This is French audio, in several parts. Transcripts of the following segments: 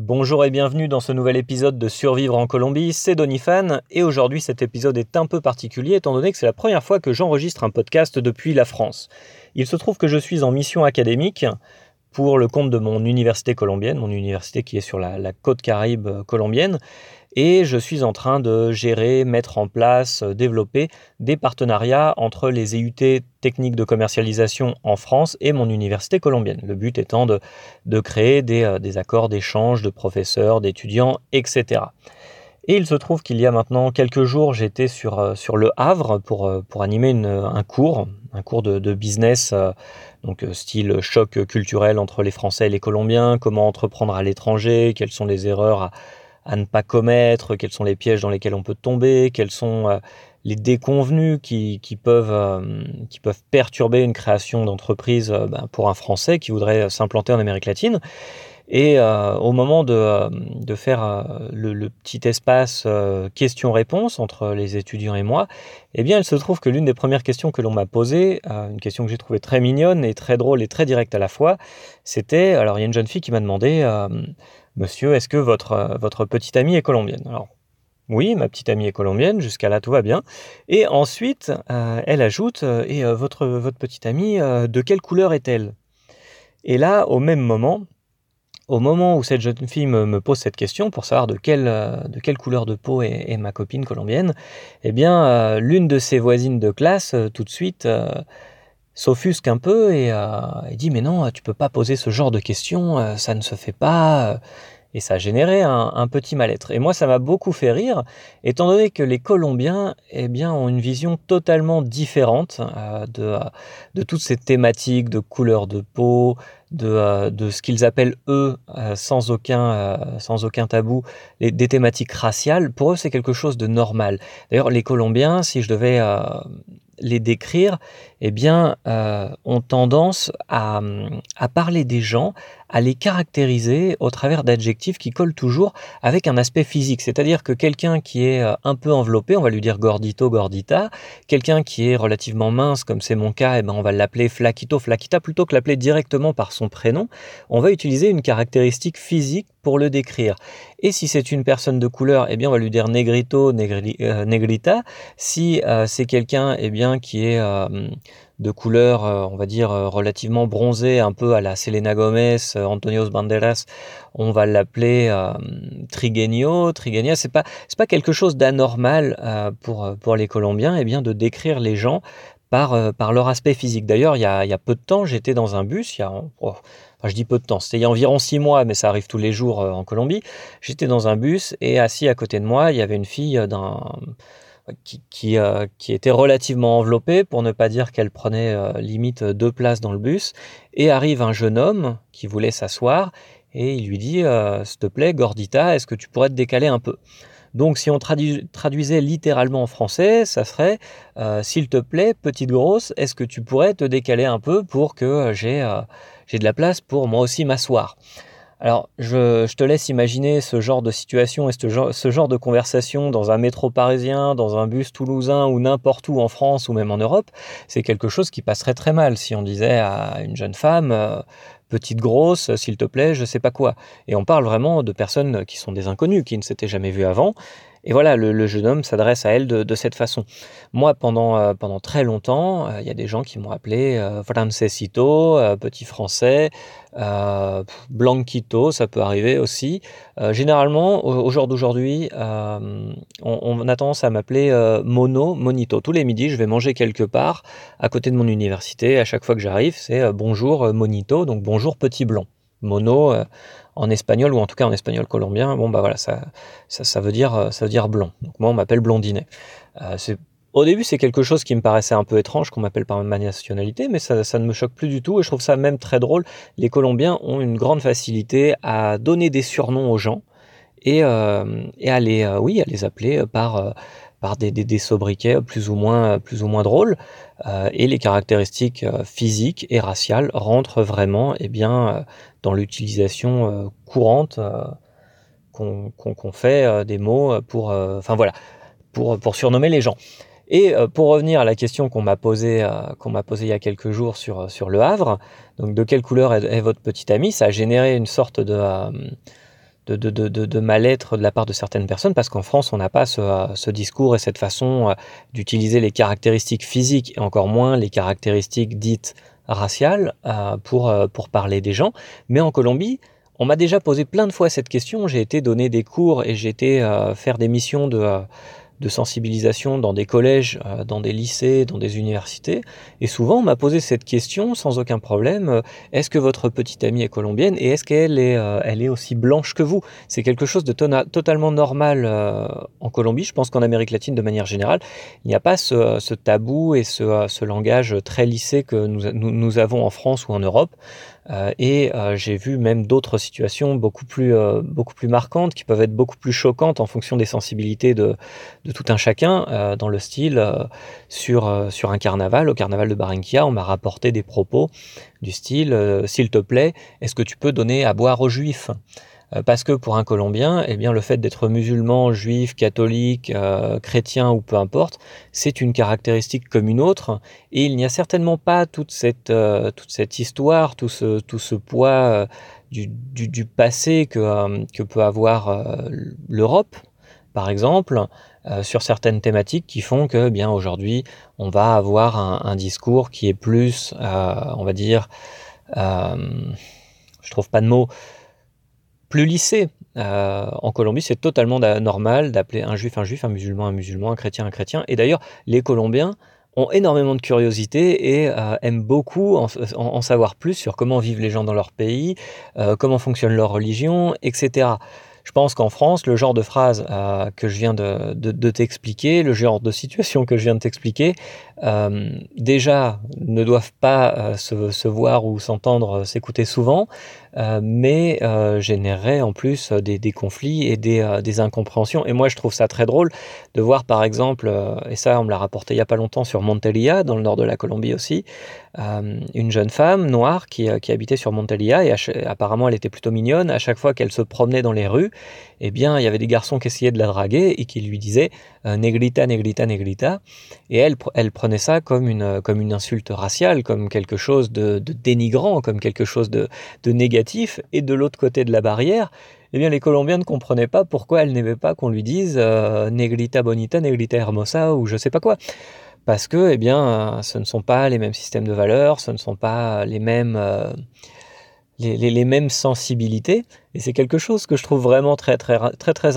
Bonjour et bienvenue dans ce nouvel épisode de Survivre en Colombie, c'est Donifan et aujourd'hui cet épisode est un peu particulier étant donné que c'est la première fois que j'enregistre un podcast depuis la France. Il se trouve que je suis en mission académique pour le compte de mon université colombienne, mon université qui est sur la côte caraïbe colombienne, et je suis en train de gérer, mettre en place, développer des partenariats entre les EUT techniques de commercialisation en France et mon université colombienne. Le but étant de créer des accords d'échange de professeurs, d'étudiants, etc. Et il se trouve qu'il y a maintenant quelques jours, j'étais sur Le Havre pour animer un cours de business, donc style choc culturel entre les Français et les Colombiens, comment entreprendre à l'étranger, quelles sont les erreurs à ne pas commettre, quels sont les pièges dans lesquels on peut tomber, quels sont les déconvenus qui peuvent perturber une création d'entreprise pour un Français qui voudrait s'implanter en Amérique latine. Et au moment de faire le petit espace questions-réponses entre les étudiants et moi, eh bien, il se trouve que l'une des premières questions que l'on m'a posée, une question que j'ai trouvée très mignonne et très drôle et très directe à la fois, c'était, alors il y a une jeune fille qui m'a demandé « Monsieur, est-ce que votre petite amie est colombienne ?» Alors, oui, ma petite amie est colombienne, jusqu'à là tout va bien. Et ensuite, elle ajoute « Et votre petite amie, de quelle couleur est-elle ?» Et là, au moment où cette jeune fille me pose cette question pour savoir de quelle couleur de peau est ma copine colombienne, eh bien, l'une de ses voisines de classe, tout de suite, s'offusque un peu et dit « Mais non, tu peux pas poser ce genre de questions, ça ne se fait pas ». Et ça a généré un petit mal-être. Et moi, ça m'a beaucoup fait rire, étant donné que les Colombiens, eh bien, ont une vision totalement différente de toutes ces thématiques de couleur de peau, de ce qu'ils appellent, eux, sans aucun tabou, des thématiques raciales. Pour eux, c'est quelque chose de normal. D'ailleurs, les Colombiens, si je devais les décrire, eh bien, ont tendance à parler des gens, à les caractériser au travers d'adjectifs qui collent toujours avec un aspect physique. C'est-à-dire que quelqu'un qui est un peu enveloppé, on va lui dire gordito, gordita. Quelqu'un qui est relativement mince, comme c'est mon cas, eh ben on va l'appeler flaquito, flaquita, plutôt que l'appeler directement par son prénom. On va utiliser une caractéristique physique pour le décrire. Et si c'est une personne de couleur, eh bien on va lui dire negrito, negrita. Si c'est quelqu'un, eh bien qui est de couleur, on va dire, relativement bronzée, un peu à la Selena Gomez, Antonio Banderas, on va l'appeler trigueño, trigueña. C'est pas quelque chose d'anormal pour les Colombiens, eh bien, de décrire les gens par leur aspect physique. D'ailleurs, il y a peu de temps, j'étais dans un bus, je dis peu de temps, c'était il y a environ 6 mois, mais ça arrive tous les jours en Colombie. J'étais dans un bus et assis à côté de moi, il y avait une fille qui était relativement enveloppée, pour ne pas dire qu'elle prenait limite 2 places dans le bus, et arrive un jeune homme qui voulait s'asseoir, et il lui dit « S'il te plaît, Gordita, est-ce que tu pourrais te décaler un peu ?» Donc si on traduisait littéralement en français, ça serait « S'il te plaît, petite grosse, est-ce que tu pourrais te décaler un peu pour que j'ai de la place pour moi aussi m'asseoir ?» Alors, je te laisse imaginer ce genre de situation et ce genre de conversation dans un métro parisien, dans un bus toulousain ou n'importe où en France ou même en Europe. C'est quelque chose qui passerait très mal si on disait à une jeune femme « petite grosse, s'il te plaît, je sais pas quoi ». Et on parle vraiment de personnes qui sont des inconnues, qui ne s'étaient jamais vues avant. Et voilà, le jeune homme s'adresse à elle de cette façon. Moi, pendant très longtemps, il y a des gens qui m'ont appelé francesito, petit français, blanquito, ça peut arriver aussi. Généralement, au jour d'aujourd'hui, on a tendance à m'appeler mono, monito. Tous les midis, je vais manger quelque part à côté de mon université. À chaque fois que j'arrive, c'est bonjour monito, donc bonjour petit blanc. Mono en espagnol, ou en tout cas en espagnol colombien, bon bah voilà, ça veut dire blond. Donc moi on m'appelle Blondinet. Au début c'est quelque chose qui me paraissait un peu étrange qu'on m'appelle par ma nationalité, mais ça ne me choque plus du tout et je trouve ça même très drôle. Les Colombiens ont une grande facilité à donner des surnoms aux gens et à les appeler par des sobriquets plus ou moins drôles, et les caractéristiques physiques et raciales rentrent vraiment dans l'utilisation courante qu'on fait des mots pour surnommer les gens. Et pour revenir à la question qu'on m'a posée il y a quelques jours sur Le Havre, donc de quelle couleur est votre petite amie, ça a généré une sorte de de mal-être de la part de certaines personnes, parce qu'en France, on n'a pas ce discours et cette façon d'utiliser les caractéristiques physiques, et encore moins les caractéristiques dites raciales, pour parler des gens. Mais en Colombie, on m'a déjà posé plein de fois cette question. J'ai été donner des cours et j'ai été faire des missions de sensibilisation dans des collèges, dans des lycées, dans des universités. Et souvent, on m'a posé cette question sans aucun problème. Est-ce que votre petite amie est colombienne et est-ce qu'elle est aussi blanche que vous ? C'est quelque chose de totalement normal en Colombie. Je pense qu'en Amérique latine, de manière générale, il n'y a pas ce tabou et ce langage très lissé que nous avons en France ou en Europe. Et j'ai vu même d'autres situations beaucoup plus marquantes, qui peuvent être beaucoup plus choquantes en fonction des sensibilités de tout un chacun, dans le style, sur un carnaval, au carnaval de Barranquilla, on m'a rapporté des propos du style « S'il te plaît, est-ce que tu peux donner à boire aux Juifs ?» Parce que pour un Colombien, eh bien, le fait d'être musulman, juif, catholique, chrétien ou peu importe, c'est une caractéristique comme une autre, et il n'y a certainement pas toute cette histoire, tout ce poids du passé que peut avoir l'Europe, par exemple, sur certaines thématiques qui font que, eh bien, aujourd'hui, on va avoir un discours qui est plus, on va dire, je trouve pas de mots, plus lissé. En Colombie, c'est totalement normal d'appeler un juif, un musulman, un chrétien, un chrétien. Et d'ailleurs, les Colombiens ont énormément de curiosité et aiment beaucoup en savoir plus sur comment vivent les gens dans leur pays, comment fonctionne leur religion, etc. Je pense qu'en France, le genre de phrase que je viens de t'expliquer, le genre de situation que je viens de t'expliquer, déjà ne doivent pas se voir ou s'entendre, s'écouter souvent, mais générer en plus des conflits et des incompréhensions. Et moi, je trouve ça très drôle de voir, par exemple, et ça, on me l'a rapporté il n'y a pas longtemps sur Montélia, dans le nord de la Colombie aussi, une jeune femme noire qui habitait sur Montélia, et apparemment elle était plutôt mignonne. À chaque fois qu'elle se promenait dans les rues, eh bien, il y avait des garçons qui essayaient de la draguer et qui lui disaient Negrita, Negrita, Negrita. Et elle prenait ça comme une insulte raciale, comme quelque chose de dénigrant, comme quelque chose de négatif. Et de l'autre côté de la barrière, eh bien, les Colombiens ne comprenaient pas pourquoi elle n'aimait pas qu'on lui dise Negrita bonita, Negrita hermosa ou je sais pas quoi. Parce que, eh bien, ce ne sont pas les mêmes systèmes de valeurs, ce ne sont pas les mêmes... Les mêmes sensibilités, et c'est quelque chose que je trouve vraiment très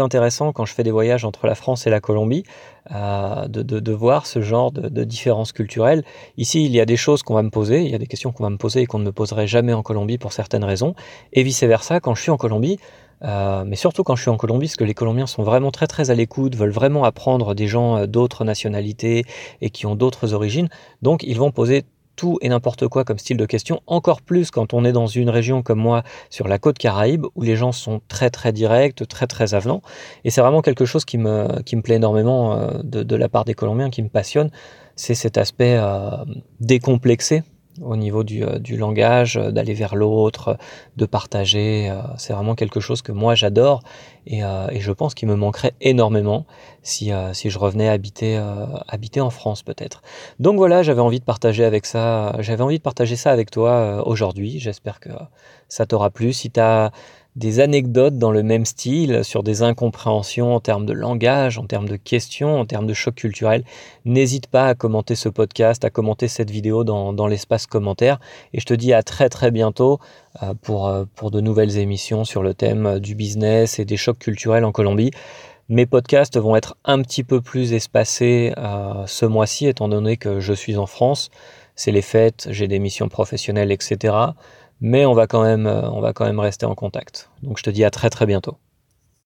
intéressant quand je fais des voyages entre la France et la Colombie, de voir ce genre de différences culturelles. Ici, il y a des choses qu'on va me poser, il y a des questions qu'on va me poser et qu'on ne me poserait jamais en Colombie pour certaines raisons, et vice-versa quand je suis en Colombie, mais surtout quand je suis en Colombie, parce que les Colombiens sont vraiment très à l'écoute, veulent vraiment apprendre des gens d'autres nationalités et qui ont d'autres origines, donc ils vont poser tout et n'importe quoi comme style de question, encore plus quand on est dans une région comme moi, sur la côte Caraïbe, où les gens sont très directs, très avenants, et c'est vraiment quelque chose qui me plaît énormément de la part des Colombiens, qui me passionne, c'est cet aspect décomplexé au niveau du langage, d'aller vers l'autre, de partager, c'est vraiment quelque chose que moi j'adore, et je pense qu'il me manquerait énormément si je revenais habiter en France peut-être. Donc voilà, j'avais envie de partager ça avec toi aujourd'hui, j'espère que ça t'aura plu. Si tu as des anecdotes dans le même style, sur des incompréhensions en termes de langage, en termes de questions, en termes de choc culturel, n'hésite pas à commenter ce podcast, à commenter cette vidéo dans l'espace commentaire. Et je te dis à très bientôt pour de nouvelles émissions sur le thème du business et des chocs culturels en Colombie. Mes podcasts vont être un petit peu plus espacés ce mois-ci, étant donné que je suis en France. C'est les fêtes, j'ai des missions professionnelles, etc. Mais on va quand même rester en contact. Donc je te dis à très bientôt.